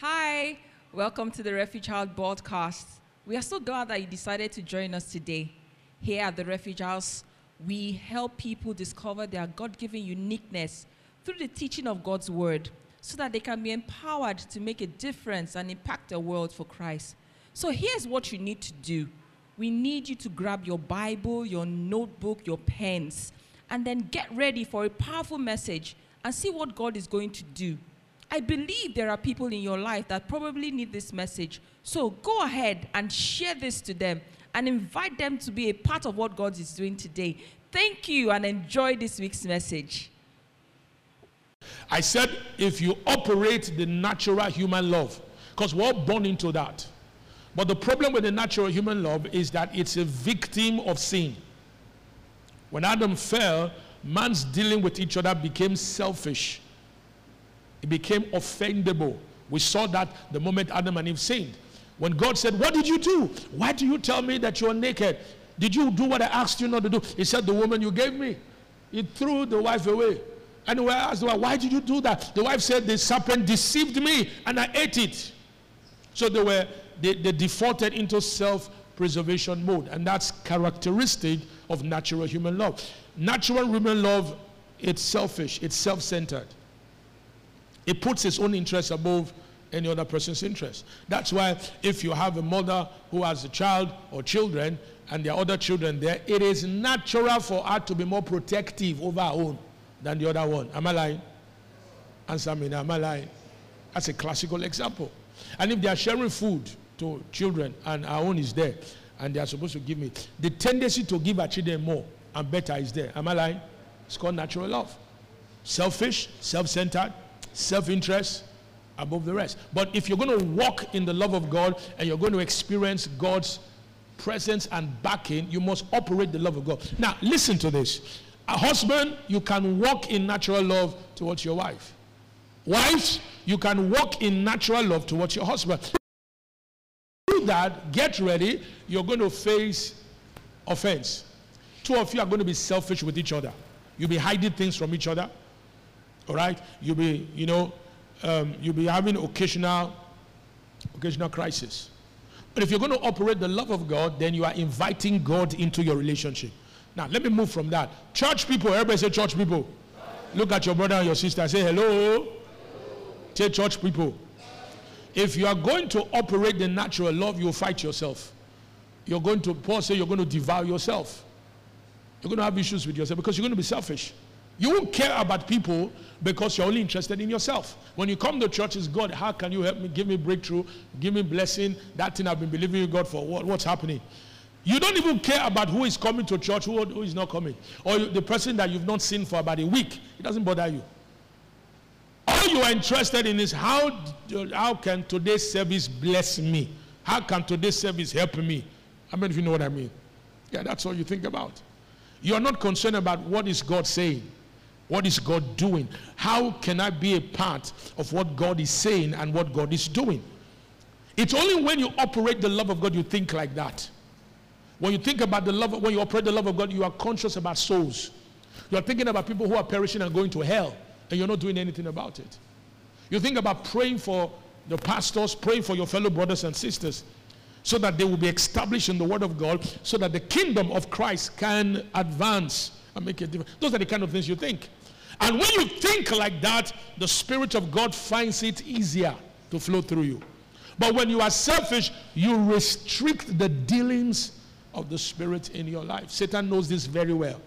Hi, welcome to the Refuge House broadcast. We are so glad that you decided to join us today. Here at the Refuge House, we help people discover their God-given uniqueness through the teaching of God's word so that they can be empowered to make a difference and impact the world for Christ. So here's what you need to do. We need you to grab your Bible, your notebook, your pens, and then get ready for a powerful message and see what God is going to do. I believe there are people in your life that probably need this message. So go ahead and share this to them and invite them to be a part of what God is doing today. Thank you and enjoy this week's message. I said if you operate the natural human love, because we're all born into that. But the problem with the natural human love is that it's a victim of sin. When Adam fell, man's dealing with each other became selfish. It became offendable. We saw that the moment Adam and Eve sinned. When God said, what did you do? Why do you tell me that you're naked? Did you do what I asked you not to do? He said, the woman you gave me. He threw the wife away. And we asked the wife, why did you do that? The wife said, the serpent deceived me and I ate it. So they defaulted into self-preservation mode. And that's characteristic of natural human love. Natural human love, it's selfish. It's self-centered. It puts its own interest above any other person's interest. That's why if you have a mother who has a child or children and there are other children there, it is natural for her to be more protective over her own than the other one. Am I lying? Answer me now, am I lying? That's a classical example. And if they are sharing food to children and her own is there and they are supposed to give me, the tendency to give her children more and better is there. Am I lying? It's called natural love. Selfish, self-centered, self-interest above the rest. But if you're going to walk in the love of God and you're going to experience God's presence and backing, you must operate the love of God. Now, listen to this. A husband, you can walk in natural love towards your wife. Wives, you can walk in natural love towards your husband. Do that, get ready, you're going to face offense. Two of you are going to be selfish with each other. You'll be hiding things from each other. All right, you'll be having occasional crisis. But if you're going to operate the love of God, then you are inviting God into your relationship. Now, let me move from that. Church people, everybody say church people. Look at your brother and your sister and say hello. Say church people. If you are going to operate the natural love, you'll fight yourself. You're going to, Paul said, you're going to devour yourself. You're going to have issues with yourself because you're going to be selfish. You won't care about people because you're only interested in yourself. When you come to church, it's God, how can you help me? Give me breakthrough, give me blessing. That thing I've been believing you, God, for what's happening? You don't even care about who is coming to church, who is not coming. Or the person that you've not seen for about a week. It doesn't bother you. All you are interested in is how can today's service bless me? How can today's service help me? How many of you know what I mean? Yeah, that's all you think about. You're not concerned about what is God saying. What is God doing? How can I be a part of what God is saying and what God is doing? It's only when you operate the love of God you think like that. When you think about the love, when you operate the love of God, you are conscious about souls. You are thinking about people who are perishing and going to hell, and you're not doing anything about it. You think about praying for the pastors, praying for your fellow brothers and sisters, so that they will be established in the Word of God, so that the kingdom of Christ can advance and make a difference. Those are the kind of things you think. And when you think like that, the Spirit of God finds it easier to flow through you. But when you are selfish, you restrict the dealings of the Spirit in your life. Satan knows this very well.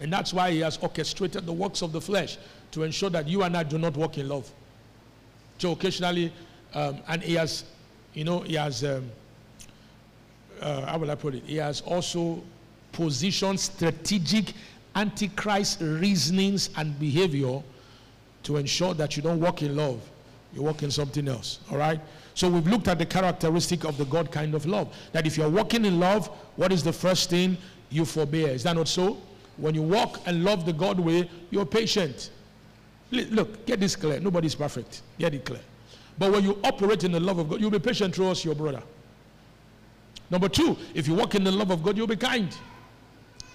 And that's why he has orchestrated the works of the flesh to ensure that you and I do not walk in love. So occasionally, and he has, how will I put it? He has also positioned strategic antichrist reasonings and behavior to ensure that you don't walk in love, you walk in something else. All right, so we've looked at the characteristic of the God kind of love, that if you're walking in love, what is the first thing? You forbear. Is that not so? When you walk and love the God way, you're patient. Look, get this clear, nobody's perfect, get it clear. But when you operate in the love of God, you'll be patient towards your brother. Number two, if you walk in the love of God, you'll be kind.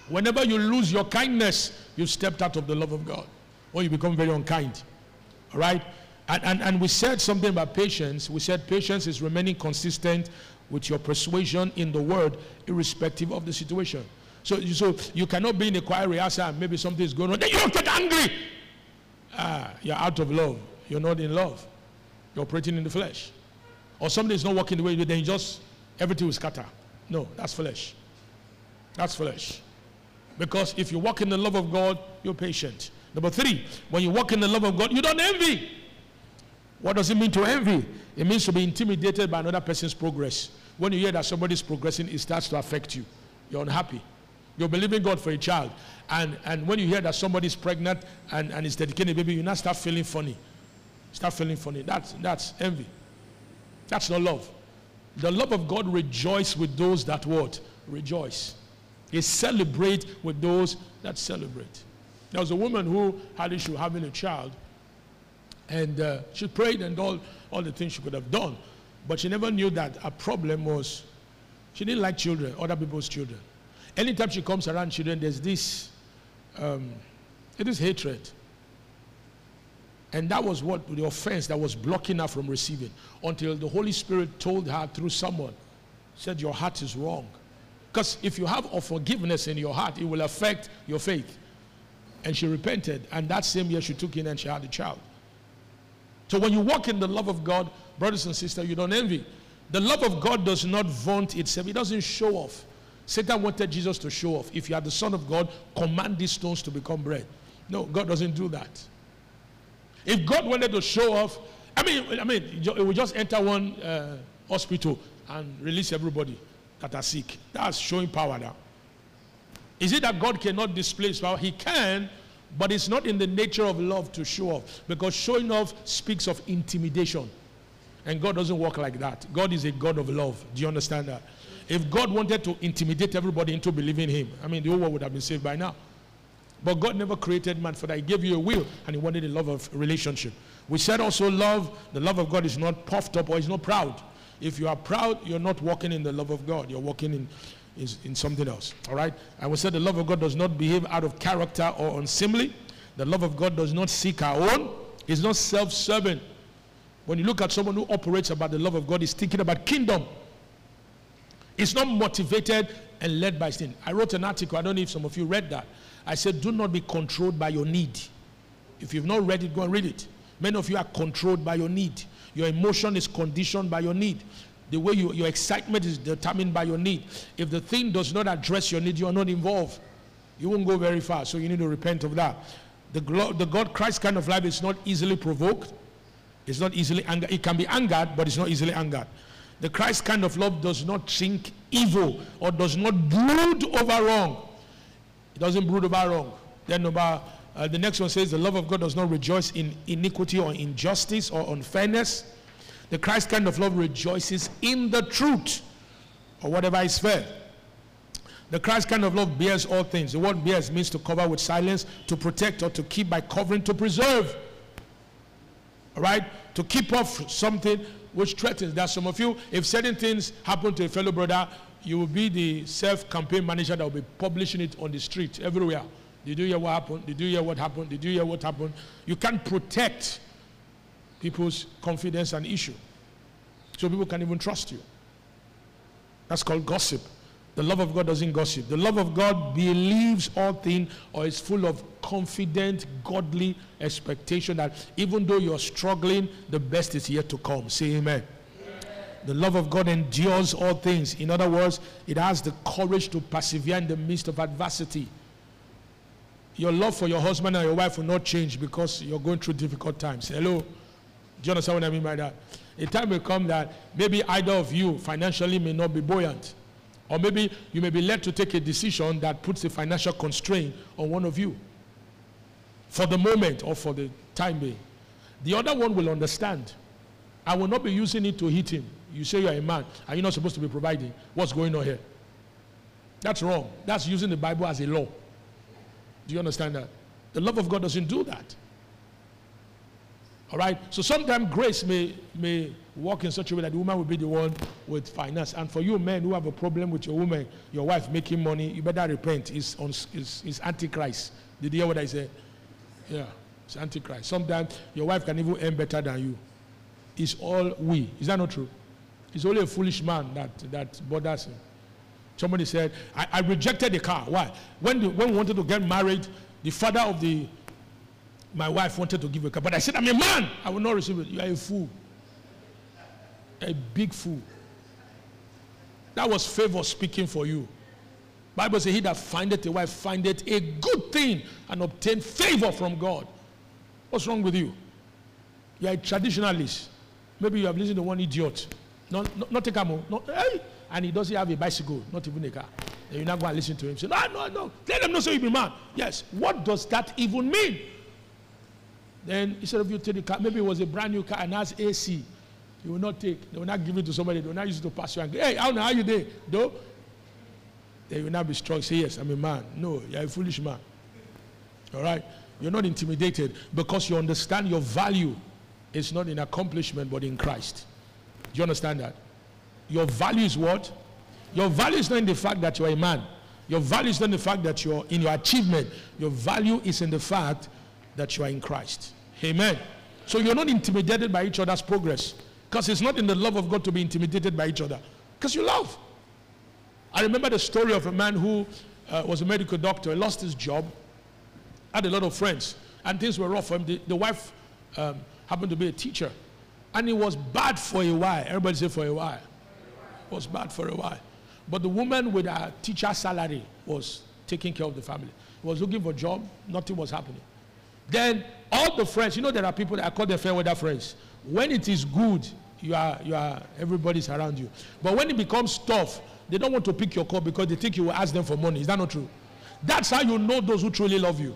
Whenever you lose your kindness, you've stepped out of the love of God, or you become very unkind. All right? And we said something about patience. We said patience is remaining consistent with your persuasion in the word, irrespective of the situation. So you cannot be in a choir rehearsal and maybe something is going on. Then you don't get angry. You're out of love. You're not in love. You're operating in the flesh. Or something is not working the way you do, then you just, everything will scatter. No, that's flesh. That's flesh. Because if you walk in the love of God, you're patient. Number three, when you walk in the love of God, you don't envy. What does it mean to envy? It means to be intimidated by another person's progress. When you hear that somebody's progressing, it starts to affect you. You're unhappy. You're believing God for a child. And when you hear that somebody's pregnant and is dedicating a baby, you now start feeling funny. Start feeling funny. That's envy. That's not love. The love of God rejoices with those that what? Rejoice. He celebrates with those that celebrate. There was a woman who had an issue having a child, and she prayed and all the things she could have done, but she never knew that her problem was she didn't like children, other people's children. Anytime she comes around children, there's this it is hatred. And that was what the offense that was blocking her from receiving, until the Holy Spirit told her through someone, said, your heart is wrong. Because if you have unforgiveness in your heart, it will affect your faith. And she repented, and that same year she took in and she had a child. So when you walk in the love of God, brothers and sisters, you don't envy. The love of God does not vaunt itself. It doesn't show off. Satan wanted Jesus to show off. If you are the Son of God, command these stones to become bread. No, God doesn't do that. If God wanted to show off, I mean, it would just enter one hospital and release everybody that are sick. That's showing power now. Is it that God cannot display his power? He can, but it's not in the nature of love to show off, because showing off speaks of intimidation. And God doesn't work like that. God is a God of love. Do you understand that? If God wanted to intimidate everybody into believing him, the whole world would have been saved by now. But God never created man for that. He gave you a will, and he wanted a love of relationship. We said also the love of God is not puffed up, or is not proud. If you are proud, you're not walking in the love of God. You're walking in something else. All right? And we said the love of God does not behave out of character or unseemly. The love of God does not seek our own. It's not self-serving. When you look at someone who operates about the love of God, he's thinking about kingdom. It's not motivated and led by sin. I wrote an article. I don't know if some of you read that. I said, do not be controlled by your need. If you've not read it, go and read it. Many of you are controlled by your need. Your emotion is conditioned by your need. The way your excitement is determined by your need. If the thing does not address your need, you are not involved. You won't go very far, so you need to repent of that. The God Christ kind of life is not easily provoked. It's not easily angered. It can be angered, but it's not easily angered. The Christ kind of love does not think evil, or does not brood over wrong. It doesn't brood over wrong. Then the next one says the love of God does not rejoice in iniquity or injustice or unfairness. The Christ kind of love rejoices in the truth, or whatever is fair. The Christ kind of love bears all things. The word bears means to cover with silence, to protect, or to keep by covering, to preserve. All right? To keep off something which threatens. That some of you, if certain things happen to a fellow brother, you will be the self-campaign manager that will be publishing it on the street everywhere. Did you hear what happened? Did you hear what happened? Did you hear what happened? You can't protect people's confidence and issue. So people can't even trust you. That's called gossip. The love of God doesn't gossip. The love of God believes all things, or is full of confident, godly expectation that even though you're struggling, the best is yet to come. Say amen. Amen. The love of God endures all things. In other words, it has the courage to persevere in the midst of adversity. Your love for your husband and your wife will not change because you're going through difficult times. Hello? Do you understand what I mean by that? A time will come that maybe either of you financially may not be buoyant. Or maybe you may be led to take a decision that puts a financial constraint on one of you. For the moment, or for the time being. The other one will understand. I will not be using it to hit him. You say you're a man. Are you not supposed to be providing? What's going on here? That's wrong. That's using the Bible as a law. Do you understand that? The love of God doesn't do that. All right? So sometimes grace may walk in such a way that the woman will be the one with finance. And for you men who have a problem with your woman, your wife making money, you better repent. It's Antichrist. Did you hear what I said? Yeah. It's Antichrist. Sometimes your wife can even earn better than you. It's all we. Is that not true? It's only a foolish man that bothers him. Somebody said, I rejected the car. Why? When we wanted to get married, the father of my wife wanted to give a car. But I said, I'm a man. I will not receive it. You are a fool. A big fool. That was favor speaking for you. Bible says, he that findeth a wife findeth a good thing and obtain favor from God. What's wrong with you? You are a traditionalist. Maybe you have listened to one idiot. Not a camel. And he doesn't have a bicycle, not even a car. And you're not going to listen to him. Say, no. Let them not say you'll be mad. Yes. What does that even mean? Then instead of you take the car, maybe it was a brand new car and has AC. You will not take. They will not give it to somebody. They will not use it to pass you. And go, hey, I don't know how you did. Though, they will not be strong. Say, yes, I'm a man. No, you're a foolish man. All right? You're not intimidated because you understand your value is not in accomplishment but in Christ. Do you understand that? Your value is what? Your value is not in the fact that you're a man. Your value is not in the fact that you're in your achievement. Your value is in the fact that you are in Christ. Amen. So you're not intimidated by each other's progress. Because it's not in the love of God to be intimidated by each other. Because you love. I remember the story of a man who was a medical doctor. He lost his job. Had a lot of friends. And things were rough for him. The wife happened to be a teacher. And it was bad for a while. Everybody say for a while. It was bad for a while. But the woman with her teacher's salary was taking care of the family. He was looking for a job. Nothing was happening. Then all the friends, you know there are people that I call their fair weather friends. When it is good, everybody's around you. But when it becomes tough, they don't want to pick your call because they think you will ask them for money. Is that not true? That's how you know those who truly love you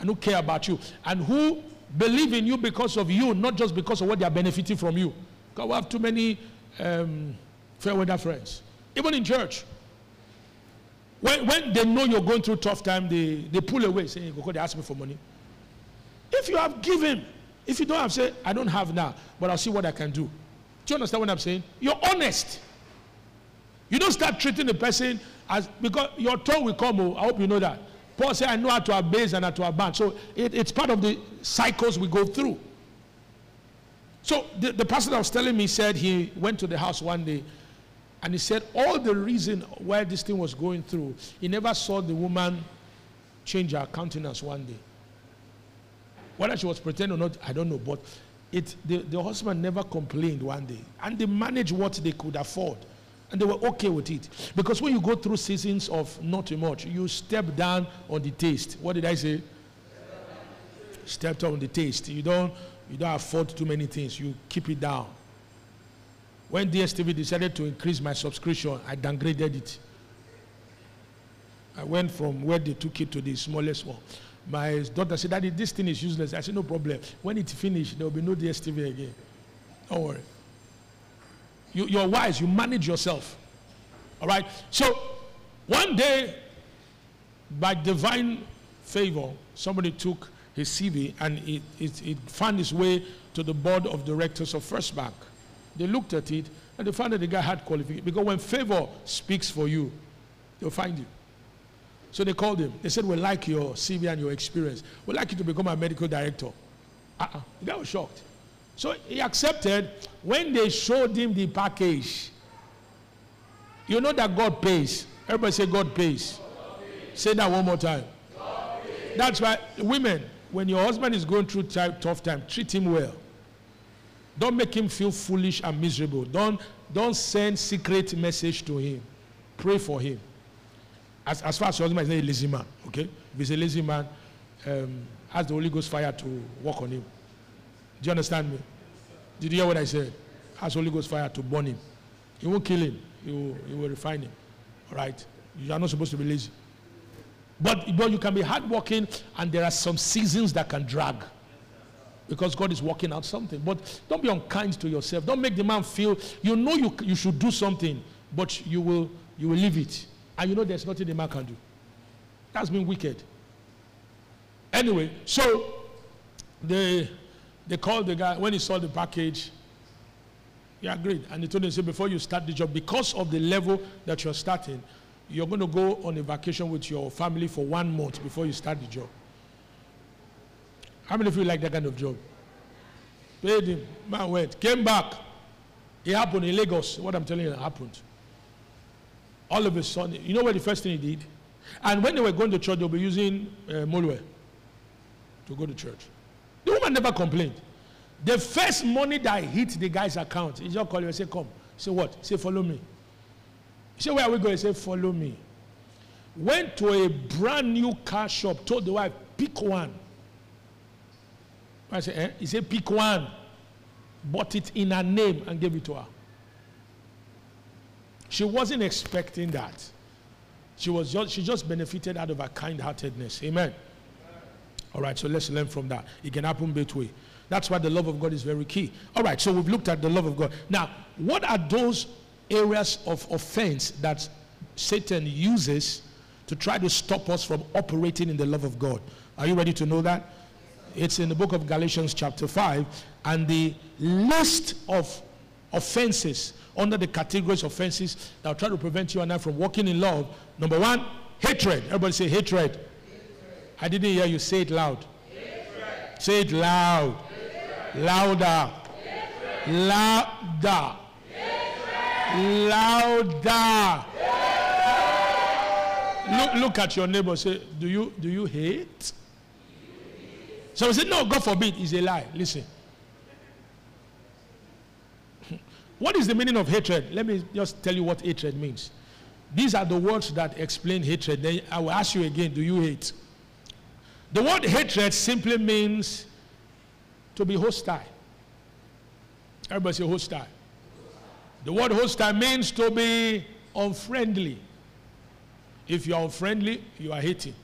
and who care about you and who believe in you because of you, not just because of what they are benefiting from you. Because we have too many fair weather friends. Even in church. When they know you're going through tough time, they pull away saying, "Koko, they ask me for money." If you have given, if you don't have, say, "I don't have now, but I'll see what I can do." Do you understand what I'm saying? You're honest. You don't start treating the person as, because your turn will come. I hope you know that. Paul said, "I know how to abase and how to abound." So it's part of the cycles we go through. So the pastor that was telling me said he went to the house one day and he said all the reason why this thing was going through, he never saw the woman change her countenance one day. Whether she was pretending or not, I don't know. But the husband never complained one day. And they managed what they could afford. And they were okay with it. Because when you go through seasons of not too much, you step down on the taste. What did I say? Stepped on the taste. You don't afford too many things. You keep it down. When DSTV decided to increase my subscription, I downgraded it. I went from where they took it to the smallest one. My daughter said, "Daddy, this thing is useless." I said, "No problem. When it's finished, there will be no DSTV again. Don't worry. You're wise. You manage yourself." All right? So, one day, by divine favor, somebody took his CV and it found its way to the board of directors of First Bank. They looked at it and they found that the guy had qualifications. Because when favor speaks for you, they'll find you. So they called him. They said, "We like your CV and your experience. We'd like you to become a medical director." The guy was shocked. So he accepted. When they showed him the package, you know that God pays. Everybody say, "God pays." God pays. Say that one more time. God pays. That's why, women, when your husband is going through tough time, treat him well. Don't make him feel foolish and miserable. Don't send secret message to him. Pray for him. As far as your husband is not a lazy man, okay? If he's a lazy man, ask the Holy Ghost fire to work on him. Do you understand me? Did you hear what I said? Ask the Holy Ghost fire to burn him. He won't kill him. He will refine him. All right? You are not supposed to be lazy. But you can be hardworking, and there are some seasons that can drag. Because God is working out something. But don't be unkind to yourself. Don't make the man feel, you know you should do something, but you will leave it. And you know there's nothing the man can do. That's been wicked. Anyway, so they called the guy. When he saw the package, he agreed. And he told him, "Say, before you start the job, because of the level that you're starting, you're going to go on a vacation with your family for 1 month before you start the job." How many of you like that kind of job? Paid him, man went, came back. It happened in Lagos. What I'm telling you happened. All of a sudden, you know what the first thing he did? And when they were going to church, they'll be using Molwe to go to church. The woman never complained. The first money that hit the guy's account, he just called him and said, come. He said, what? He said, follow me. He said, where are we going? He said, follow me. Went to a brand new car shop, told the wife, pick one. I said, eh? He said, pick one. Bought it in her name and gave it to her. She wasn't expecting that. She just benefited out of her kind-heartedness. Amen. All right, so let's learn from that. It can happen both ways. That's why the love of God is very key. All right, so we've looked at the love of God. Now, what are those areas of offense that Satan uses to try to stop us from operating in the love of God? Are you ready to know that? It's in the book of Galatians chapter 5, and the list of offenses under the categories of offenses that will try to prevent you and I from walking in love. Number one, hatred. Everybody say hatred. Hatred. I didn't hear you. Say it loud. Hatred. Say it loud. Hatred. Louder. Hatred. Louder. Hatred. Louder. Hatred. Look at your neighbor. Say, do you hate? So we say, no, God forbid, it's a lie. Listen. What is the meaning of hatred? Let me just tell you what hatred means. These are the words that explain hatred. Then I will ask you again, do you hate? The word hatred simply means to be hostile. Everybody say hostile. The word hostile means to be unfriendly. If you are unfriendly, you are hating.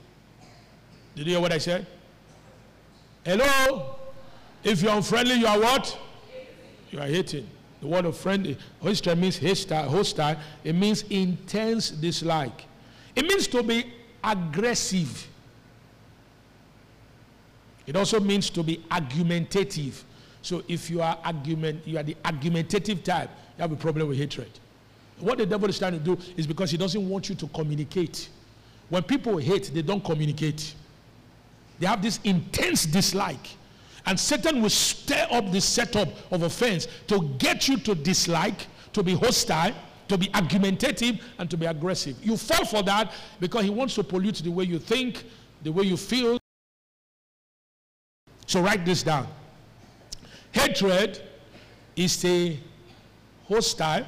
Did you hear what I said? Hello? If you're unfriendly, you are what? You are hating. The word of friendly, hostile means hostile. It means intense dislike. It means to be aggressive. It also means to be argumentative. So if you are the argumentative type, you have a problem with hatred. What the devil is trying to do is because he doesn't want you to communicate. When people hate, they don't communicate. They have this intense dislike. And Satan will stir up the setup of offense to get you to dislike, to be hostile, to be argumentative, and to be aggressive. You fall for that because he wants to pollute the way you think, the way you feel. So write this down. Hatred is a hostile,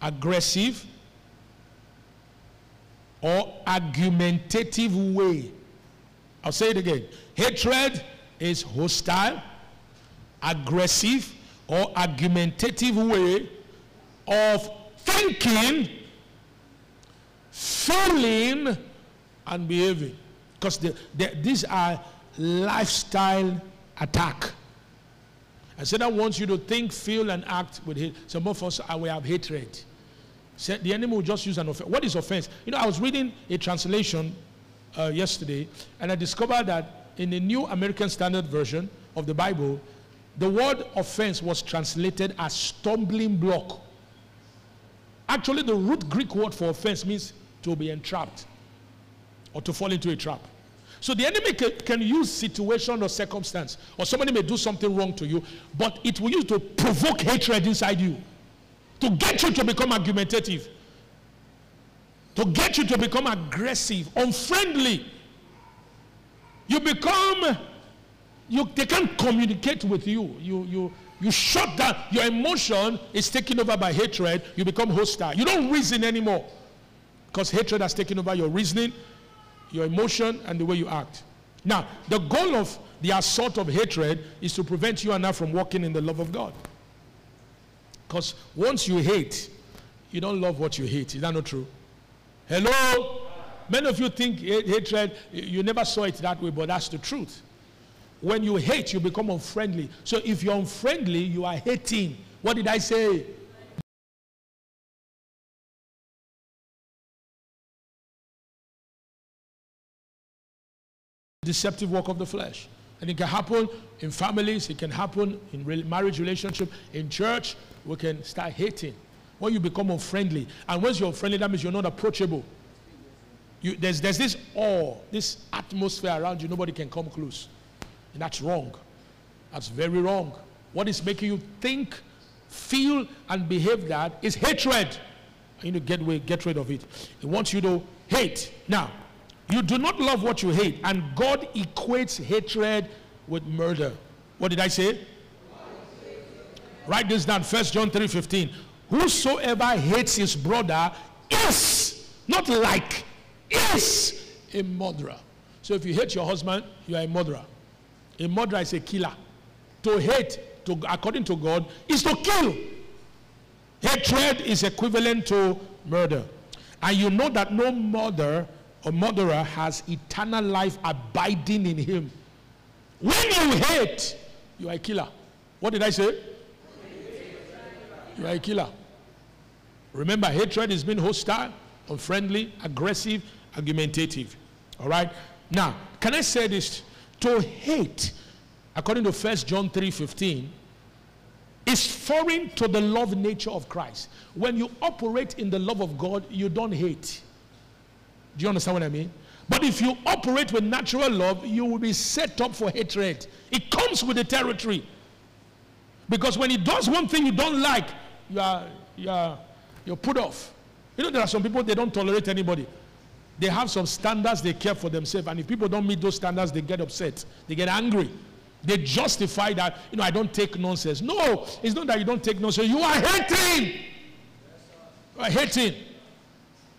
aggressive, or argumentative way. I'll say it again. Hatred is hostile, aggressive, or argumentative way of thinking, feeling, and behaving. Because these are lifestyle attack. And Satan wants you to think, feel, and act with hate. Some of us, we have hatred. The enemy will just use an offense. What is offense? You know, I was reading a translation yesterday, and I discovered that in the New American Standard Version of the Bible, the word offense was translated as stumbling block. Actually, the root Greek word for offense means to be entrapped or to fall into a trap. So the enemy can use situation or circumstance, or somebody may do something wrong to you, but it will use to provoke hatred inside you, to get you to become argumentative, to get you to become aggressive, unfriendly. They can't communicate with you. You shut down. Your emotion is taken over by hatred. You become hostile. You don't reason anymore because hatred has taken over your reasoning, your emotion, and the way you act. Now, the goal of the assault of hatred is to prevent you and I from walking in the love of God. Because once you hate, you don't love what you hate. Is that not true? Hello? Many of you think hatred, you never saw it that way, but that's the truth. When you hate, you become unfriendly. So if you're unfriendly, you are hating. What did I say? Deceptive work of the flesh. And it can happen in families, it can happen in marriage relationship, in church. We can start hating. When you become unfriendly, and once you're unfriendly, that means you're not approachable. There's this awe, this atmosphere around you. Nobody can come close. And that's wrong. That's very wrong. What is making you think, feel, and behave that is hatred. You need to get rid of it. He wants you to hate. Now, you do not love what you hate, and God equates hatred with murder. What did I say? Write this down, 1 John 3:15. Whosoever hates his brother is, not like, is a murderer. So if you hate your husband, you are a murderer. A murderer is a killer. To hate, according to God, is to kill. Hatred is equivalent to murder. And you know that no murderer or murderer has eternal life abiding in him. When you hate, you are a killer. What did I say? You are a killer. Remember, hatred is being hostile, unfriendly, aggressive, argumentative. All right? Now, can I say this? To hate, according to 1 John 3:15, is foreign to the love nature of Christ. When you operate in the love of God, you don't hate. Do you understand what I mean? But if you operate with natural love, you will be set up for hatred. It comes with the territory. Because when he does one thing you don't like, you're put off. You know, there are some people, they don't tolerate anybody. They have some standards they care for themselves, and if people don't meet those standards, they get upset. They get angry. They justify that, you know, I don't take nonsense. No, it's not that you don't take nonsense. You are hating. You are hating.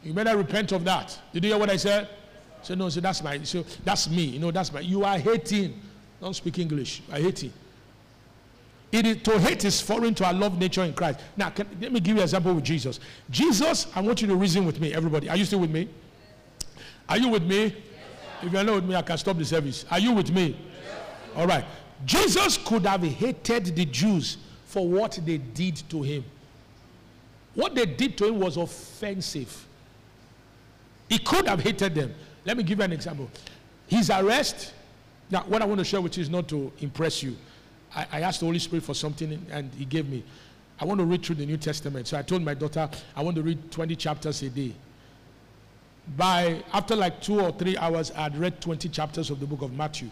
You better repent of that. Did you hear what I said? So no, so that's me. You know, that's my. You are hating. Don't speak English. I hate it. To hate is foreign to our love nature in Christ. Now, let me give you an example with Jesus. Jesus, I want you to reason with me, everybody. Are you still with me? Are you with me? Yes, if you are not with me, I can stop the service. Are you with me? Yes. All right. Jesus could have hated the Jews for what they did to him. What they did to him was offensive. He could have hated them. Let me give you an example. His arrest. Now, what I want to share with you is not to impress you. I asked the Holy Spirit for something, and he gave me. I want to read through the New Testament. So I told my daughter, I want to read 20 chapters a day. After like 2 or 3 hours, I had read 20 chapters of the book of Matthew.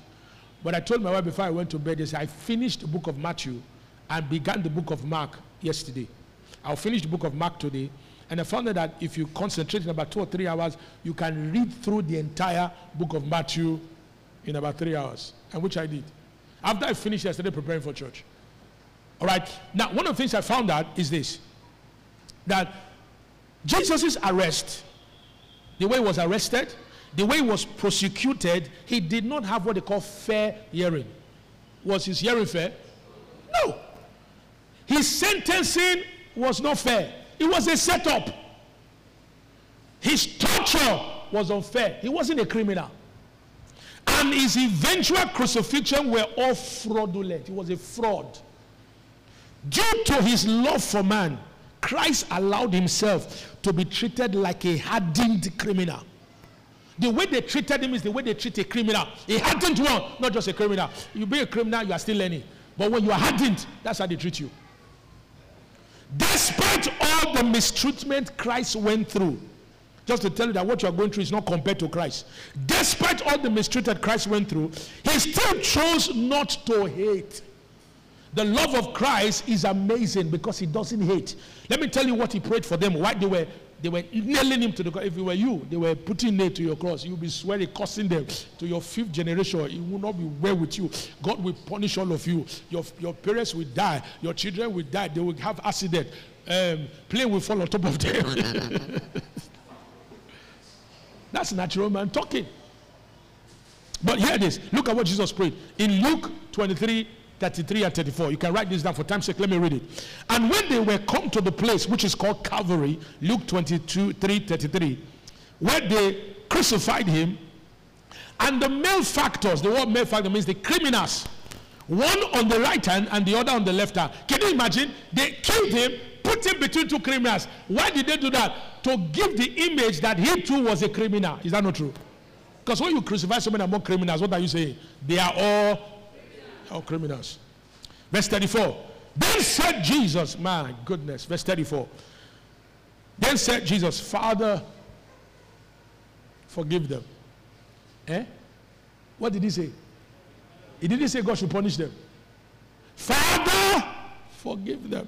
But I told my wife before I went to bed, I finished the book of Matthew and began the book of Mark yesterday. I'll finish the book of Mark today. And I found out that if you concentrate in about 2 or 3 hours, you can read through the entire book of Matthew in about 3 hours, and which I did. After I finished, I started preparing for church. All right. Now, one of the things I found out is this, that Jesus' arrest, the way he was arrested, the way he was prosecuted, he did not have what they call fair hearing. Was his hearing fair? No. His sentencing was not fair. It was a setup. His torture was unfair. He wasn't a criminal. And his eventual crucifixion were all fraudulent. It was a fraud. Due to his love for man, Christ allowed himself to be treated like a hardened criminal. The way they treated him is the way they treat a criminal. A hardened one, not just a criminal. You be a criminal, you are still learning. But when you are hardened, that's how they treat you. Despite all the mistreatment Christ went through, just to tell you that what you are going through is not compared to Christ. Despite all the mistreatment Christ went through, he still chose not to hate. The love of Christ is amazing because he doesn't hate. Let me tell you what he prayed for them. Why they were nailing him to the cross. If it were you, they were putting nail to your cross. You'll be swearing, cursing them to your 5th generation. It will not be well with you. God will punish all of you. Your parents will die. Your children will die. They will have accident. Plane will fall on top of them. That's natural man talking. But hear this. Look at what Jesus prayed. In Luke 23:33 and 34. You can write this down for time's sake. Let me read it. And when they were come to the place which is called Calvary, Luke 23:33, where they crucified him, and the malefactors, the word malefactor means the criminals, one on the right hand and the other on the left hand. Can you imagine? They killed him, put him between two criminals. Why did they do that? To give the image that he too was a criminal. Is that not true? Because when you crucify someone among criminals, what are you saying? They are all criminals. Verse 34. Then said Jesus, my goodness, verse 34. Then said Jesus, Father, forgive them. Eh? What did he say? He didn't say God should punish them. Father, forgive them,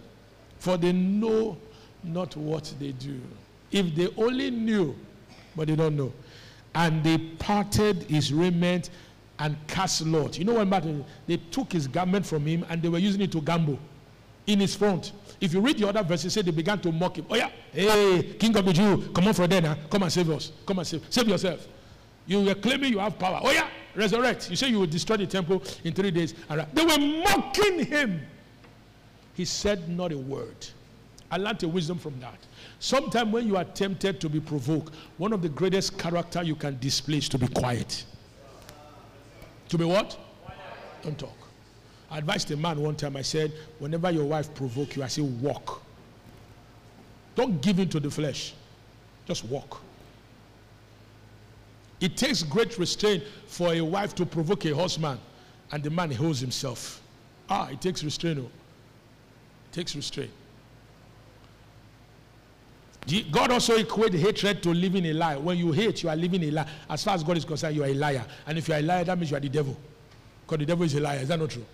for they know not what they do. If they only knew, but they don't know. And they parted his raiment and cast lot. You know what matters? They took his garment from him and they were using it to gamble in his front. If you read the other verses, say they began to mock him. Oh yeah, hey, king of the Jew, come on for dinner, come and save us, come and save yourself. You were claiming you have power. Oh yeah, resurrect. You say you will destroy the temple in 3 days. They were mocking him. He said not a word. I learned a wisdom from that. Sometimes when you are tempted to be provoked, one of the greatest character you can display is to be quiet. To be what? Don't talk. I advised a man one time, I said, whenever your wife provokes you, I say, walk. Don't give in to the flesh. Just walk. It takes great restraint for a wife to provoke a husband, and the man holds himself. Ah, it takes restraint. It takes restraint. God also equates hatred to living a lie. When you hate, you are living a lie. As far as God is concerned, you are a liar. And if you are a liar, that means you are the devil. Because the devil is a liar. Is that not true?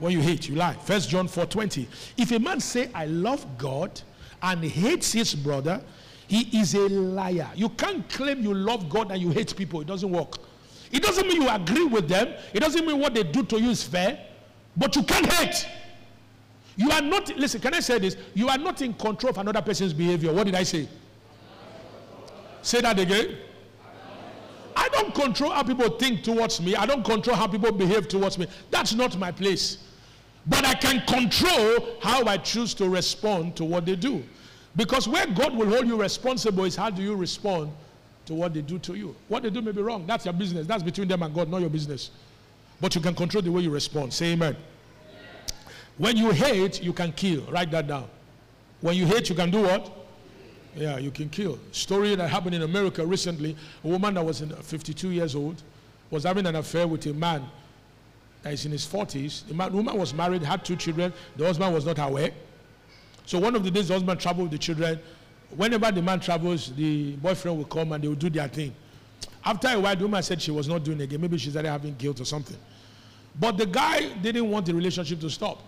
When you hate, you lie. 1 John 4:20. If a man say, I love God, and hates his brother, he is a liar. You can't claim you love God and you hate people. It doesn't work. It doesn't mean you agree with them. It doesn't mean what they do to you is fair. But you can't hate. You are not, listen, can I say this? You are not in control of another person's behavior. What did I say? Say that again. I don't control how people think towards me. I don't control how people behave towards me. That's not my place. But I can control how I choose to respond to what they do. Because where God will hold you responsible is how do you respond to what they do to you. What they do may be wrong. That's your business. That's between them and God, not your business. But you can control the way you respond. Say amen. When you hate, you can kill. Write that down. When you hate, you can do what? Yeah, you can kill. Story that happened in America recently. A woman that was 52 years old was having an affair with a man that is in his 40s. The woman was married, had 2 children. The husband was not aware. So one of the days the husband traveled with the children. Whenever the man travels, the boyfriend will come and they will do their thing. After a while, the woman said she was not doing it again. Maybe she started having guilt or something. But the guy didn't want the relationship to stop.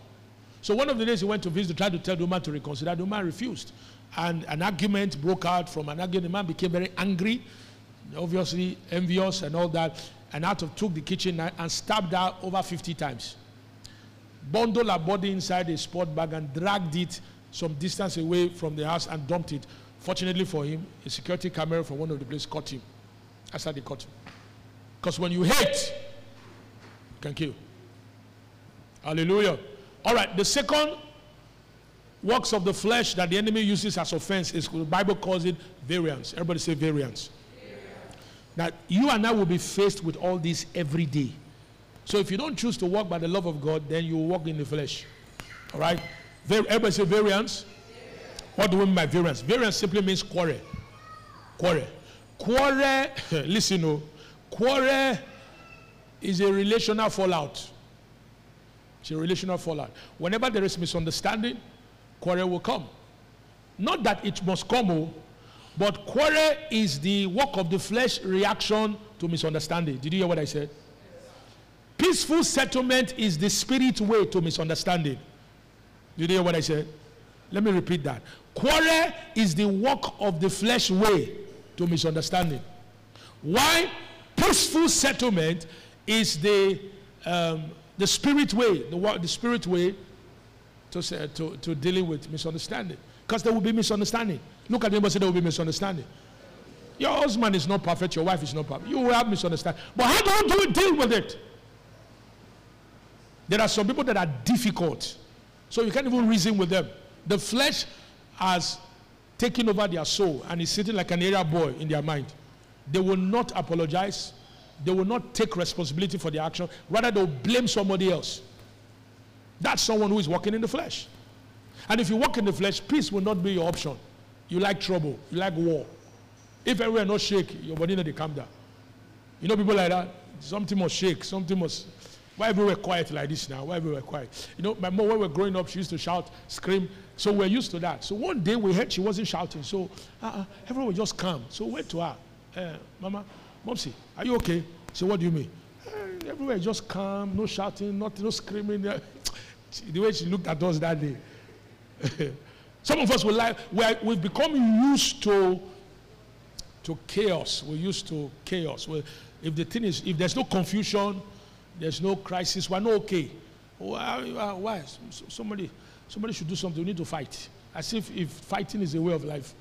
So one of the days he went to visit, tried to tell the woman to reconsider. The woman refused. And an argument broke out from an argument. The man became very angry, obviously envious and all that, and out of took the kitchen and stabbed her over 50 times. Bundled her body inside a sport bag and dragged it some distance away from the house and dumped it. Fortunately for him, a security camera from one of the places caught him. That's how they caught him. Because when you hate, you can kill. Hallelujah. All right, the second works of the flesh that the enemy uses as offense is, the Bible calls it variance. Everybody say variance. Now, you and I will be faced with all this every day. So if you don't choose to walk by the love of God, then you will walk in the flesh. All right? Everybody say variance. What do we mean by variance? Variance simply means quarrel. Quarrel. Quarrel, listen, oh, quarrel is a relational fallout. It's a relational fallout. Whenever there is misunderstanding, quarrel will come. Not that it must come, but quarrel is the work of the flesh reaction to misunderstanding. Did you hear what I said? Peaceful settlement is the spirit way to misunderstanding. Did you hear what I said? Let me repeat that. Quarrel is the work of the flesh way to misunderstanding. Why? Peaceful settlement is the spirit way, the spirit way to dealing with misunderstanding. Because there will be misunderstanding. Look at the neighbor, say there will be misunderstanding. Your husband is not perfect, your wife is not perfect. You will have misunderstanding. But how do you deal with it? There are some people that are difficult. So you can't even reason with them. The flesh has taken over their soul and is sitting like an area boy in their mind. They will not apologize. They will not take responsibility for their action. Rather, they'll blame somebody else. That's someone who is walking in the flesh. And if you walk in the flesh, peace will not be your option. You like trouble. You like war. If everywhere not shake, your body not calm down. You know people like that? Something must shake. Something must... Why we were quiet like this now? Why we were quiet? You know, my mom, when we were growing up, she used to shout, scream. So we're used to that. So one day we heard she wasn't shouting. So everyone was just calm. So we went to her. Mama... Mopsy, are you okay? She said, what do you mean? Everywhere just calm, no shouting, nothing, no screaming. The way she looked at us that day. Some of us will like, we've become used to chaos. We're used to chaos. We're, if the thing is, if there's no confusion, there's no crisis, we're not okay. Why? Somebody should do something. We need to fight. As if fighting is a way of life.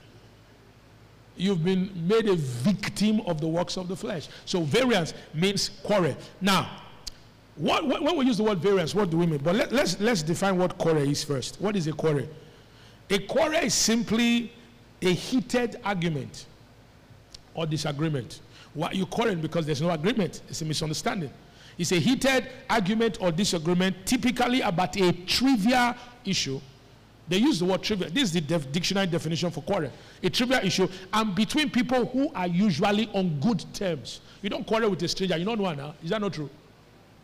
You've been made a victim of the works of the flesh. So variance means quarrel. Now, what, when we use the word variance, what do we mean? But let's define what quarrel is first. What is a quarrel? A quarrel is simply a heated argument or disagreement. Why you quarrel? Because there's no agreement. It's a misunderstanding. It's a heated argument or disagreement, typically about a trivial issue. They use the word trivial. This is the dictionary definition for quarrel. A trivial issue, and between people who are usually on good terms. You don't quarrel with a stranger. You don't know one, huh? Is that not true?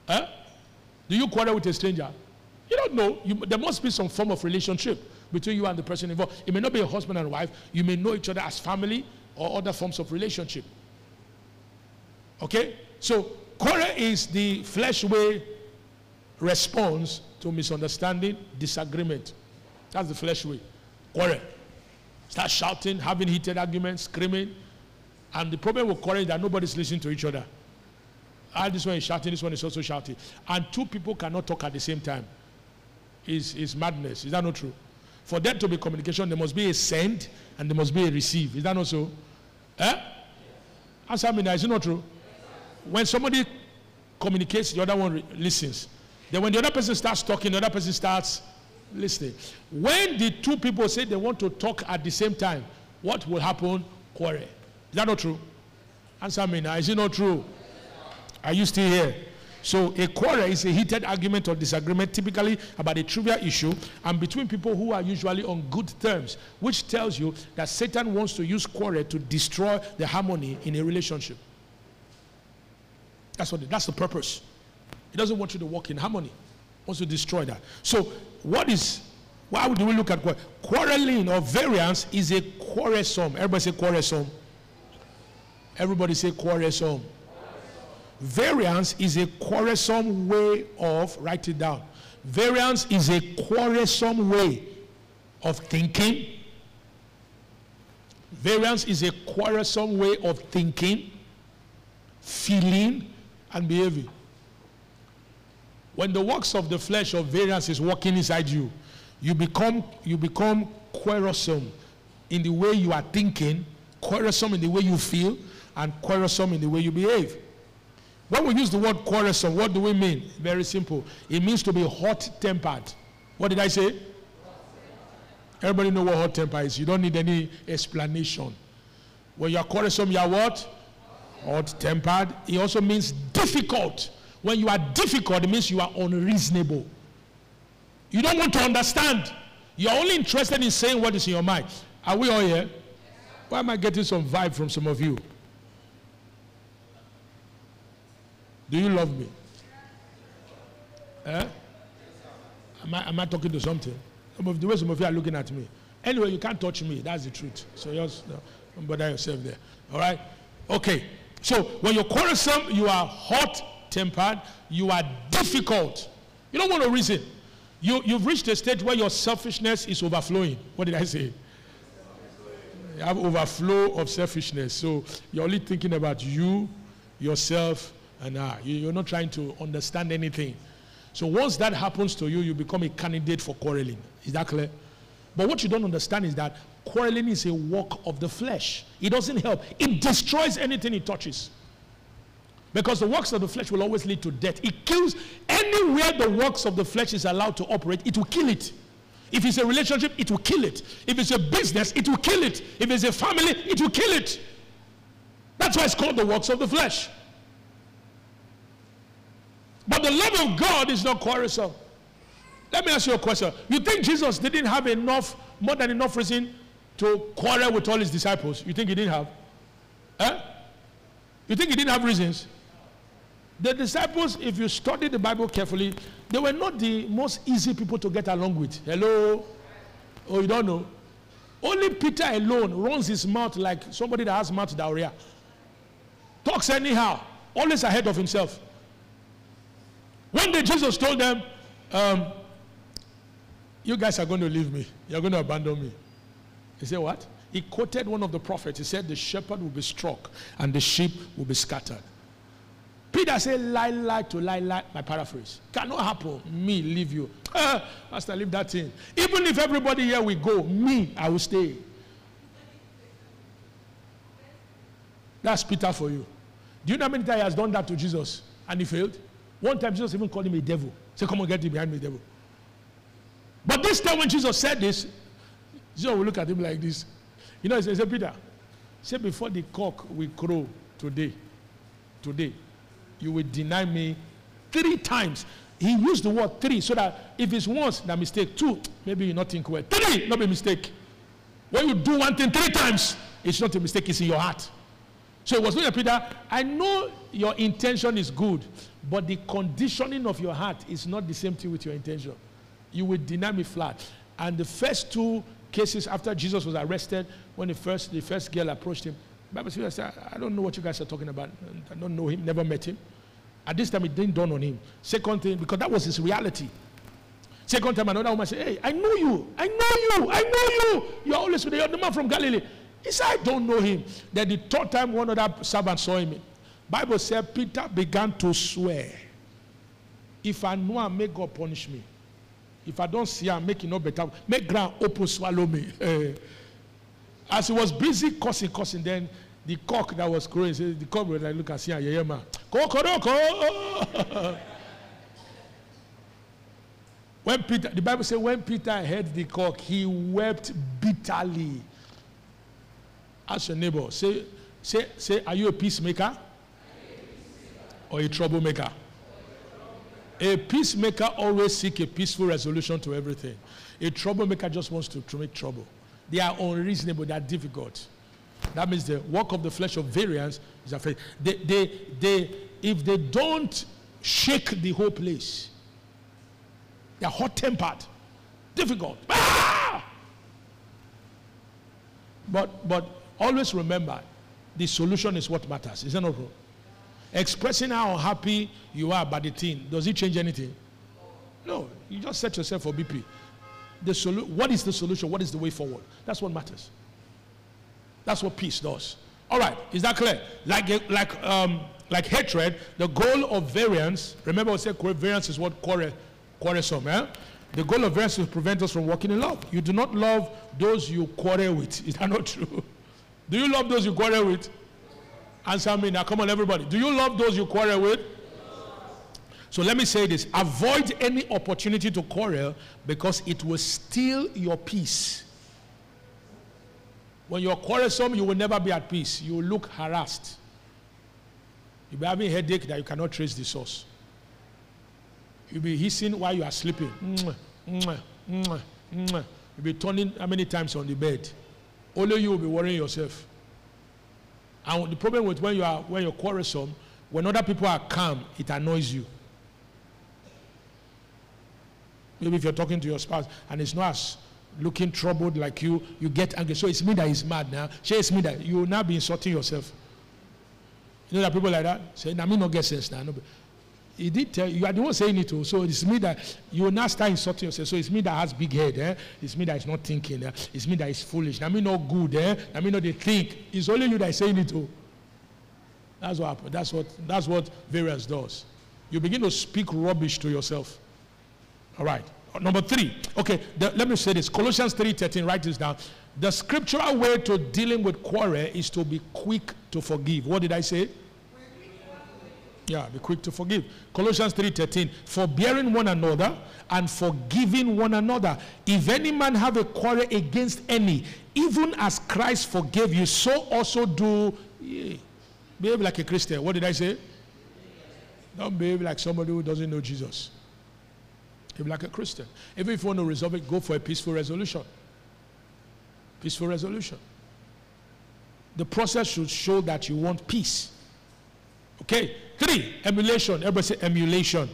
Huh? Do you quarrel with a stranger? You don't know. There must be some form of relationship between you and the person involved. It may not be a husband and wife. You may know each other as family or other forms of relationship. Okay? So, quarrel is the flesh way response to misunderstanding, disagreement. That's the flesh way. Quarrel. Start shouting, having heated arguments, screaming. And the problem with quarrel is that nobody's listening to each other. Ah, this one is shouting, this one is also shouting. And two people cannot talk at the same time. It's madness. Is that not true? For there to be communication, there must be a send and there must be a receive. Is that not so? Eh? Answer me now. Is it not true? When somebody communicates, the other one listens. Then when the other person starts talking, the other person starts listening. When the two people say they want to talk at the same time, what will happen? Quarrel. Is that not true? Answer me now. Is it not true? Are you still here? So a quarrel is a heated argument or disagreement, typically about a trivial issue, and between people who are usually on good terms, which tells you that Satan wants to use quarrel to destroy the harmony in a relationship. That's the purpose. He doesn't want you to walk in harmony. He wants to destroy that. So why do we look at quarrel? Quarreling or variance is a quarrelsome. Everybody say quarrelsome. Everybody say quarrelsome. Variance is a quarrelsome way of, write it down. Variance is a quarrelsome way of thinking. Variance is a quarrelsome way of thinking, feeling, and behaving. When the works of the flesh of variance is working inside you, you become quarrelsome in the way you are thinking, quarrelsome in the way you feel, and quarrelsome in the way you behave. When we use the word quarrelsome, what do we mean? Very simple. It means to be hot-tempered. What did I say? Everybody know what hot temper is. You don't need any explanation. When you are quarrelsome, you are what? Hot-tempered. It also means difficult. When you are difficult, it means you are unreasonable. You don't want to understand. You are only interested in saying what is in your mind. Are we all here? Why am I getting some vibe from some of you? Do you love me? Eh? Am I talking to something? The way some of you are looking at me. Anyway, you can't touch me. That's the truth. So just don't bother yourself there. All right? Okay. So when you're quarrelsome, you are hot-tempered. You are difficult. You don't want to reason. You've reached a stage where your selfishness is overflowing. What did I say? You have overflow of selfishness. So you're only thinking about you, yourself, and you're not trying to understand anything. So once that happens to you, you become a candidate for quarreling. Is that clear? But what you don't understand is that quarreling is a work of the flesh. It doesn't help. It destroys anything it touches. Because the works of the flesh will always lead to death. It kills. Anywhere the works of the flesh is allowed to operate, it will kill it. If it's a relationship, it will kill it. If it's a business, it will kill it. If it's a family, it will kill it. That's why it's called the works of the flesh. But the love of God is not quarrelsome. Let me ask you a question. You think Jesus didn't have more than enough reason to quarrel with all his disciples? You think he didn't have? Eh? You think he didn't have reasons? The disciples, if you study the Bible carefully, they were not the most easy people to get along with. Hello? Oh, you don't know? Only Peter alone runs his mouth like somebody that has mouth diarrhea. talks anyhow, always ahead of himself. One day Jesus told them, you guys are going to leave me. You're going to abandon me. He said, what? He quoted one of the prophets. He said, the shepherd will be struck and the sheep will be scattered. Peter said, lie to lie, my paraphrase. Cannot happen. Me leave you. Pastor, leave that thing. Even if everybody here will go, me, I will stay. That's Peter for you. Do you know how many times he has done that to Jesus and he failed? One time Jesus even called him a devil. He said, come on, get him behind me, devil. But this time when Jesus said this, Jesus will look at him like this. You know, he said, Peter, say before the cock will crow today, you will deny me 3 times. He used the word 3 so that if it's once, that mistake. 2, maybe you not think well. 3, not a mistake. When you do one thing 3 times, it's not a mistake, it's in your heart. So it was looking at Peter, I know your intention is good, but the conditioning of your heart is not the same thing with your intention. You will deny me flat. And the first 2 cases after Jesus was arrested, when the first girl approached him, the Bible says, I don't know what you guys are talking about. I don't know him, never met him. At this time, it didn't dawn on him. Second thing, because that was his reality. Second time, another woman said, hey, I know you. I know you. I know you. You're always with me. You're the man from Galilee. He said, I don't know him. Then the 3rd time, one other servant saw him. Bible said, Peter began to swear. If I know him, may God punish me. If I don't see him, make it no better. Make ground open, swallow me. As he was busy cussing, then the cock that was crowing, the cock was like, look, I see him, yeah, man. When Peter, the Bible says, when Peter heard the cock, he wept bitterly. Ask your neighbor, say, are you a peacemaker? Or a troublemaker? A peacemaker always seeks a peaceful resolution to everything. A troublemaker just wants to make trouble. They are unreasonable, they are difficult. That means the work of the flesh of variance is affected. If they don't shake the whole place, they are hot-tempered, difficult. Ah! But always remember, the solution is what matters. Is that not true? Expressing how happy you are about the thing, does it change anything? No, you just set yourself for BP. What is the solution? What is the way forward? That's what matters. That's what peace does. All right, is that clear? Like hatred, the goal of variance, remember I said variance is what quarrelsome, eh? The goal of variance is to prevent us from walking in love. You do not love those you quarrel with. Is that not true? Do you love those you quarrel with? Answer me now. Come on, everybody. Do you love those you quarrel with? So let me say this. Avoid any opportunity to quarrel because it will steal your peace. When you're quarrelsome, you will never be at peace. You will look harassed. You'll be having a headache that you cannot trace the source. You'll be hissing while you are sleeping. You'll be turning how many times on the bed? Only you will be worrying yourself. And the problem with when you're quarrelsome, when other people are calm, it annoys you. Maybe if you're talking to your spouse and it's not as looking troubled like you, you get angry. So it's me that is mad now. She is me that you will now be insulting yourself. You know that people like that say, "Nah, me no get sense now." He did tell you, you are the one saying it too. So it's me that you will now start insulting yourself. So it's me that has big head. Eh? It's me that is not thinking. Eh? It's me that is foolish. Nah, me no good. Eh? Nah, me no they think. It's only you that is saying it too. That's what happens. That's what variance does. You begin to speak rubbish to yourself. All right. Number 3. Okay, let me say this. Colossians 3:13. Write this down. The scriptural way to dealing with quarrel is to be quick to forgive. What did I say? Yeah, be quick to forgive. Colossians 3:13. Forbearing one another and forgiving one another. If any man have a quarrel against any, even as Christ forgave you, so also do ye. Behave like a Christian. What did I say? Don't behave like somebody who doesn't know Jesus. Behave like a Christian. Even if you want to resolve it, go for a peaceful resolution. Peaceful resolution. The process should show that you want peace. Okay. 3, emulation. Everybody say emulation.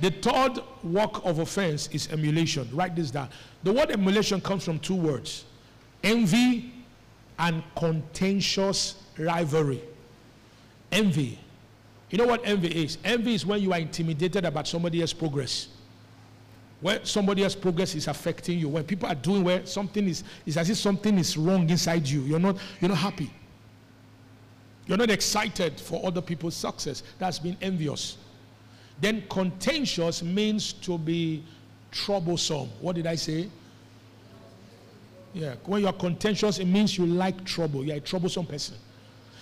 The 3rd work of offense is emulation. Write this down. The word emulation comes from 2 words. Envy and contentious rivalry. Envy. You know what envy is? Envy is when you are intimidated about somebody else's progress. When somebody else's progress is affecting you, when people are doing where something is, it's as if something is wrong inside you. You're not happy. You're not excited for other people's success. That's being envious. Then contentious means to be troublesome. What did I say? Yeah, when you are contentious, it means you like trouble. You're a troublesome person.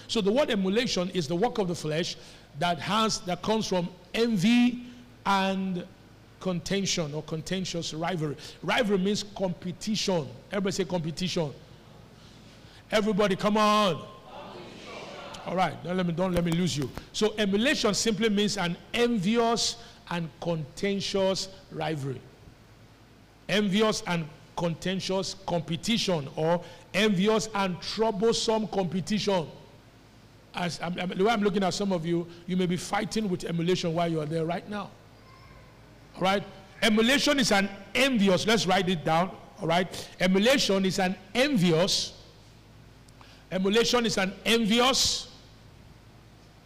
So the word emulation is the work of the flesh that comes from envy and contention or contentious rivalry. Rivalry means competition. Everybody say competition. Everybody, come on. All right, don't let me lose you. So emulation simply means an envious and contentious rivalry. Envious and contentious competition, or envious and troublesome competition. As the way I'm looking at some of you, you may be fighting with emulation while you are there right now. All right? Emulation is an envious, let's write it down, all right? Emulation is an envious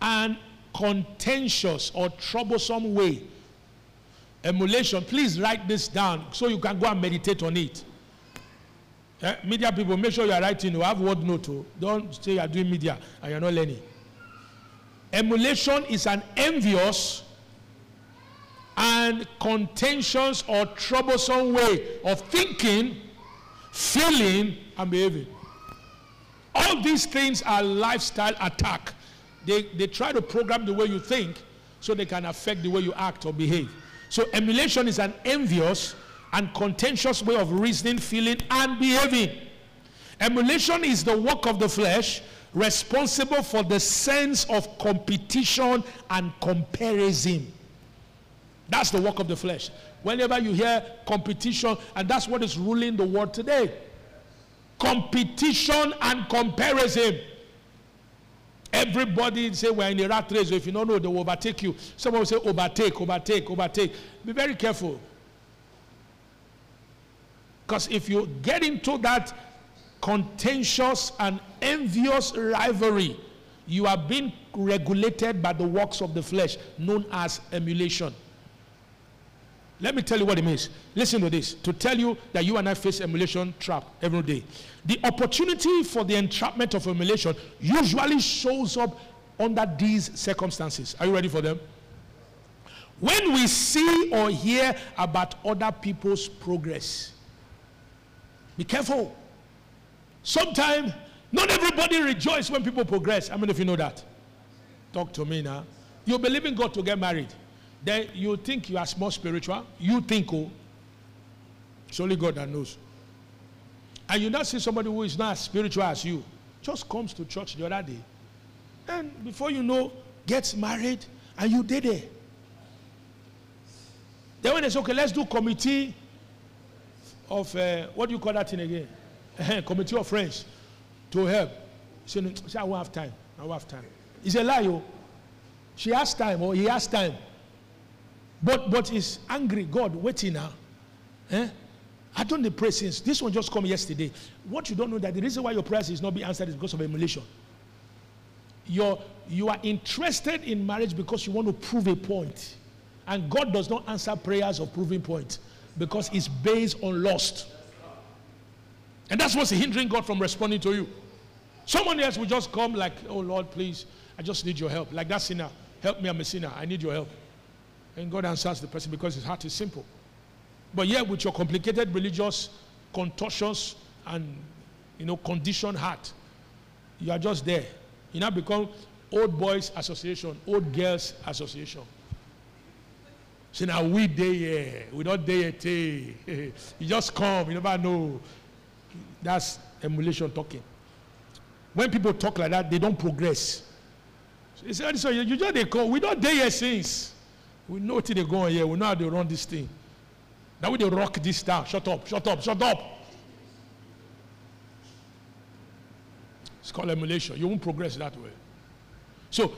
and contentious or troublesome way. Emulation, please write this down so you can go and meditate on it. Media people, make sure you are writing. You have word note. Don't say you are doing media and you are not learning. Emulation is an envious and contentious or troublesome way of thinking, feeling, and behaving. All these things are lifestyle attack. They try to program the way you think so they can affect the way you act or behave. So emulation is an envious and contentious way of reasoning, feeling, and behaving. Emulation is the work of the flesh responsible for the sense of competition and comparison. That's the work of the flesh. Whenever you hear competition, and that's what is ruling the world today. Competition and comparison. Everybody say we're in a rat race. If you don't know, they will overtake you. Someone will say overtake. Be very careful. Because if you get into that contentious and envious rivalry, you are being regulated by the works of the flesh, known as emulation. Let me tell you what it means. Listen to this. To tell you that you and I face emulation trap every day. The opportunity for the entrapment of emulation usually shows up under these circumstances. Are you ready for them? When we see or hear about other people's progress. Be careful. Sometimes, not everybody rejoices when people progress. How many of you know that? Talk to me now. You believe in God to get married. Then you think you are more spiritual. You think, oh, it's only God that knows. And you now see somebody who is not as spiritual as you. Just comes to church the other day. And before you know, gets married, and you did it. Then when they say, okay, let's do committee of what do you call that thing again? Committee of friends to help. She said, I won't have time. I won't have time. It's a lie, oh. She has time, or he has time. But he's angry. God waiting now. Eh? I don't need pray since. This one just come yesterday. What you don't know that the reason why your prayers is not being answered is because of emulation. You are interested in marriage because you want to prove a point. And God does not answer prayers of proving points. Because it's based on lust. And that's what's hindering God from responding to you. Someone else will just come like, oh Lord, please, I just need your help. Like that sinner, help me, I'm a sinner, I need your help. And God answers the person because his heart is simple. But yet with your complicated religious contortions and conditioned heart, you are just there. You now become old boys association, old girls association. Say now we day here, we don't day here. You just come, you never know. That's emulation talking. When people talk like that, they don't progress. So you just they come, we don't day here since. We know till they go on here, we know how they run this thing. That way they rock this town. Shut up. It's called emulation. You won't progress that way. So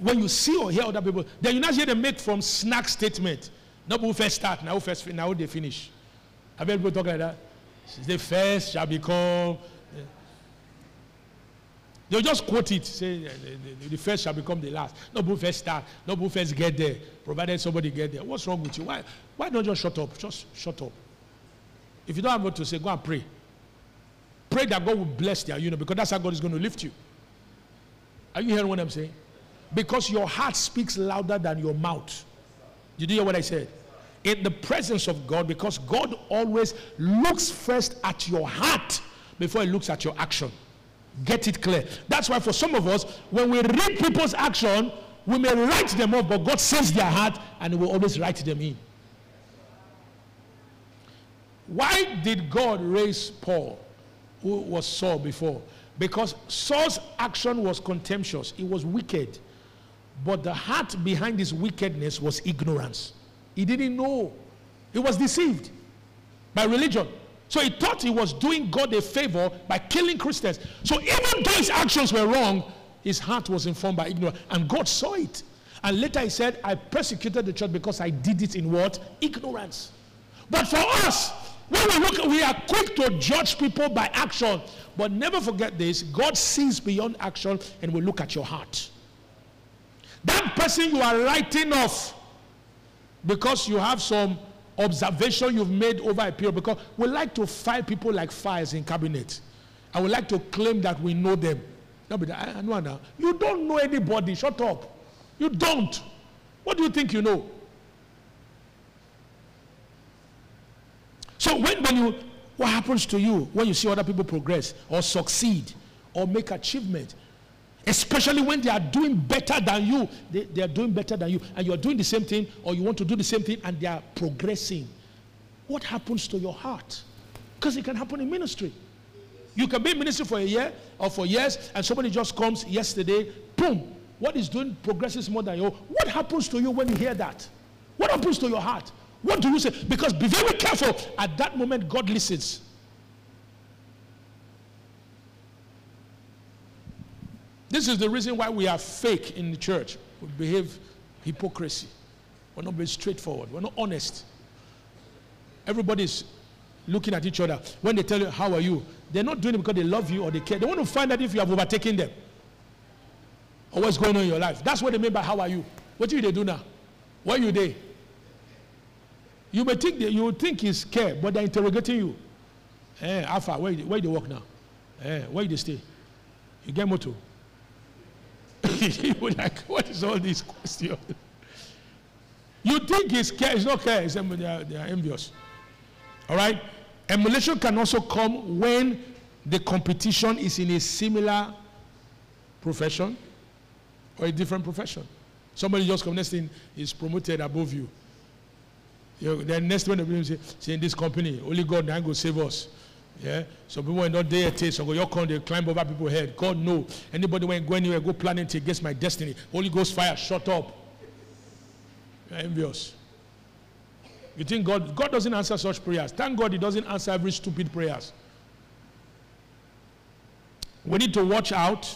when you see or hear other people, then you not hear them make from snack statement. Not who first start, now who first finish, now who they finish. Have you heard people talk like that? Since they first shall become. Yeah. They'll just quote it, say the first shall become the last. No book first start, no book first get there, provided somebody get there. What's wrong with you? Why don't you just shut up? Just shut up. If you don't have what to say, go and pray. Pray that God will bless their union, because that's how God is going to lift you. Are you hearing what I'm saying? Because your heart speaks louder than your mouth. Did you hear what I said? In the presence of God, because God always looks first at your heart before he looks at your action. Get it clear. That's why for some of us, when we read people's action, we may write them off, but God sees their heart and he will always write them in. Why did God raise Paul, who was Saul before? Because Saul's action was contemptuous. It was wicked. But the heart behind his wickedness was ignorance. He didn't know. He was deceived by religion. So he thought he was doing God a favor by killing Christians. So even though his actions were wrong, his heart was informed by ignorance. And God saw it. And later he said, I persecuted the church because I did it in what? Ignorance. But for us, when we look, we are quick to judge people by action. But never forget this, God sees beyond action and will look at your heart. That person you are writing off because you have some observation you've made over a period, because we like to fire people like fires in cabinet. I would like to claim that we know them. I know now. You don't know anybody. Shut up. You don't. What do you think you know? So what happens to you when you see other people progress or succeed or make achievement? Especially when they are doing better than you. They are doing better than you. And you are doing the same thing, or you want to do the same thing, and they are progressing. What happens to your heart? Because it can happen in ministry. You can be in ministry for a year or for years, and somebody just comes yesterday, boom. What is doing progresses more than you. What happens to you when you hear that? What happens to your heart? What do you say? Because be very careful. At that moment, God listens. This is the reason why we are fake in the church. We behave hypocrisy. We're not being straightforward. We're not honest. Everybody's looking at each other. When they tell you, how are you? They're not doing it because they love you or they care. They want to find out if you have overtaken them or what's going on in your life. That's what they mean by how are you. What do they do now? What are you doing? You may think that you think it's care, but they're interrogating you. Hey, Alpha, where do you work now? Hey, where do you stay? You get motor. You like, what is all this question? You think it's care, it's not care, they are envious. All right? Emulation can also come when the competition is in a similar profession or a different profession. Somebody just comes next thing is promoted above you. The next one, they say, in this company, only God can go save us. Yeah? Some people are not there, so go, your they climb over people's head. God, no. Anybody who ain't going anywhere, go planning to against my destiny. Holy Ghost fire, shut up. You're envious. You think God doesn't answer such prayers. Thank God he doesn't answer every stupid prayers. We need to watch out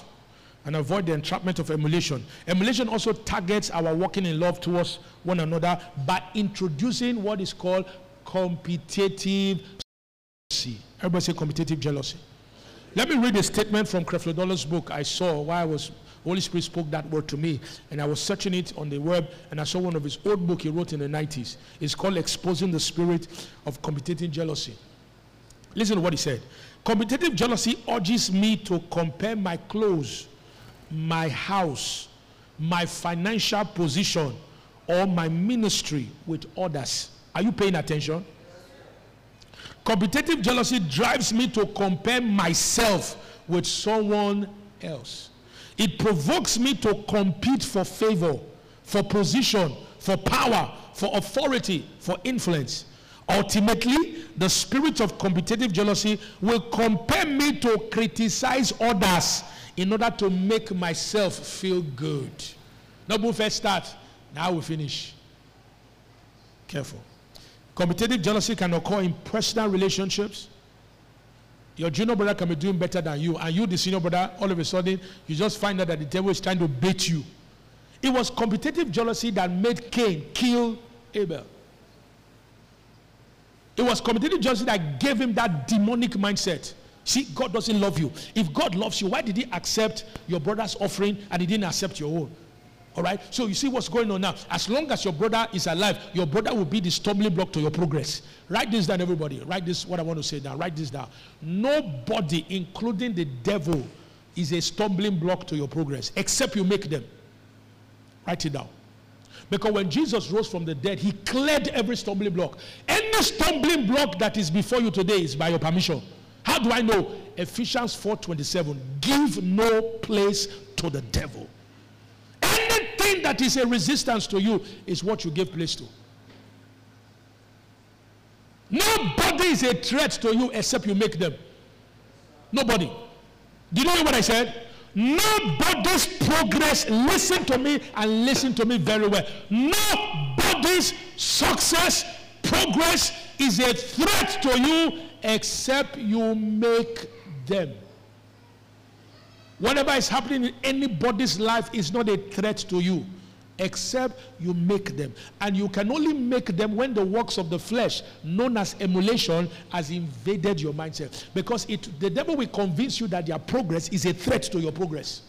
and avoid the entrapment of emulation. Emulation also targets our walking in love towards one another by introducing what is called competitive jealousy. Everybody say competitive jealousy. Let me read a statement from Creflo-Dollar's book I saw while Holy Spirit spoke that word to me, and I was searching it on the web, and I saw one of his old book he wrote in the 90s. It's called Exposing the Spirit of Competitive Jealousy. Listen to what he said. Competitive jealousy urges me to compare my clothes, my house, my financial position, or my ministry with others. Are you paying attention? Competitive jealousy drives me to compare myself with someone else. It provokes me to compete for favor, for position, for power, for authority, for influence. Ultimately, the spirit of competitive jealousy will compel me to criticize others in order to make myself feel good. Now, we'll first start. Now we finish. Careful. Competitive jealousy can occur in personal relationships. Your junior brother can be doing better than you, and you, the senior brother, all of a sudden, you just find out that the devil is trying to bait you. It was competitive jealousy that made Cain kill Abel. It was competitive jealousy that gave him that demonic mindset See, God doesn't love you. If God loves you, why did he accept your brother's offering and he didn't accept your own? All right? So you see what's going on now. As long as your brother is alive, your brother will be the stumbling block to your progress. Write this down, everybody. Write this, what I want to say down. Write this down. Nobody, including the devil, is a stumbling block to your progress, except you make them. Write it down. Because when Jesus rose from the dead, he cleared every stumbling block. Any stumbling block that is before you today is by your permission. How do I know? Ephesians 4:27. Give no place to the devil. Anything that is a resistance to you is what you give place to. Nobody is a threat to you except you make them. Nobody. Do you know what I said? Nobody's progress, listen to me and listen to me very well. Nobody's success, progress is a threat to you except you make them. Whatever is happening in anybody's life is not a threat to you except you make them. And you can only make them when the works of the flesh, known as emulation, has invaded your mindset. Because the devil will convince you that your progress is a threat to your progress.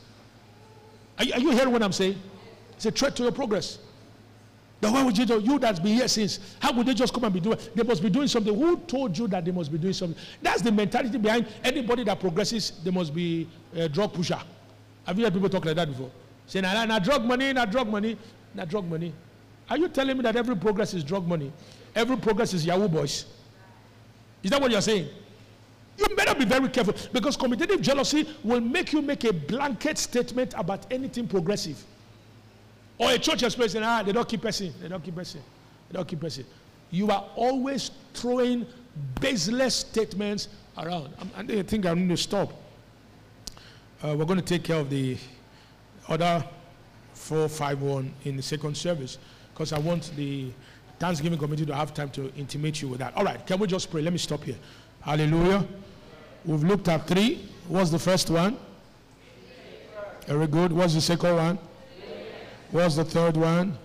Are you hearing what I'm saying? It's a threat to your progress. Then why would you do? You that's been here since. How would they just come and be doing? They must be doing something. Who told you that they must be doing something? That's the mentality behind anybody that progresses. They must be a drug pusher. Have you heard people talk like that before? Say, nah, drug money, nah, drug money, nah, drug money. Are you telling me that every progress is drug money? Every progress is Yahoo boys? Is that what you're saying? You better be very careful, because competitive jealousy will make you make a blanket statement about anything progressive. Or a church experience, they don't keep person, they don't keep person, they don't keep person. You are always throwing baseless statements around. And they think I'm going to stop. We're going to take care of the other 451 in the second service, because I want the Thanksgiving committee to have time to intimate you with that. All right, can we just pray? Let me stop here. Hallelujah. We've looked at three. What's the first one? Very good. What's the second one? What's the third one?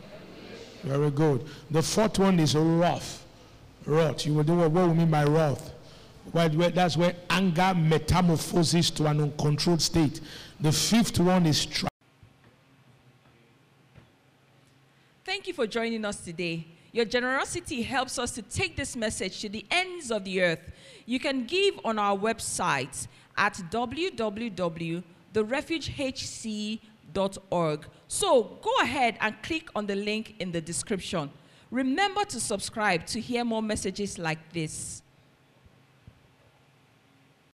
Very good. The fourth one is wrath. Wrath. You will do what we mean by wrath. That's where anger metamorphoses to an uncontrolled state. The fifth one is strife. Thank you for joining us today. Your generosity helps us to take this message to the ends of the earth. You can give on our website at www.therefugehc.org. So go ahead and click on the link in the description. Remember to subscribe to hear more messages like this.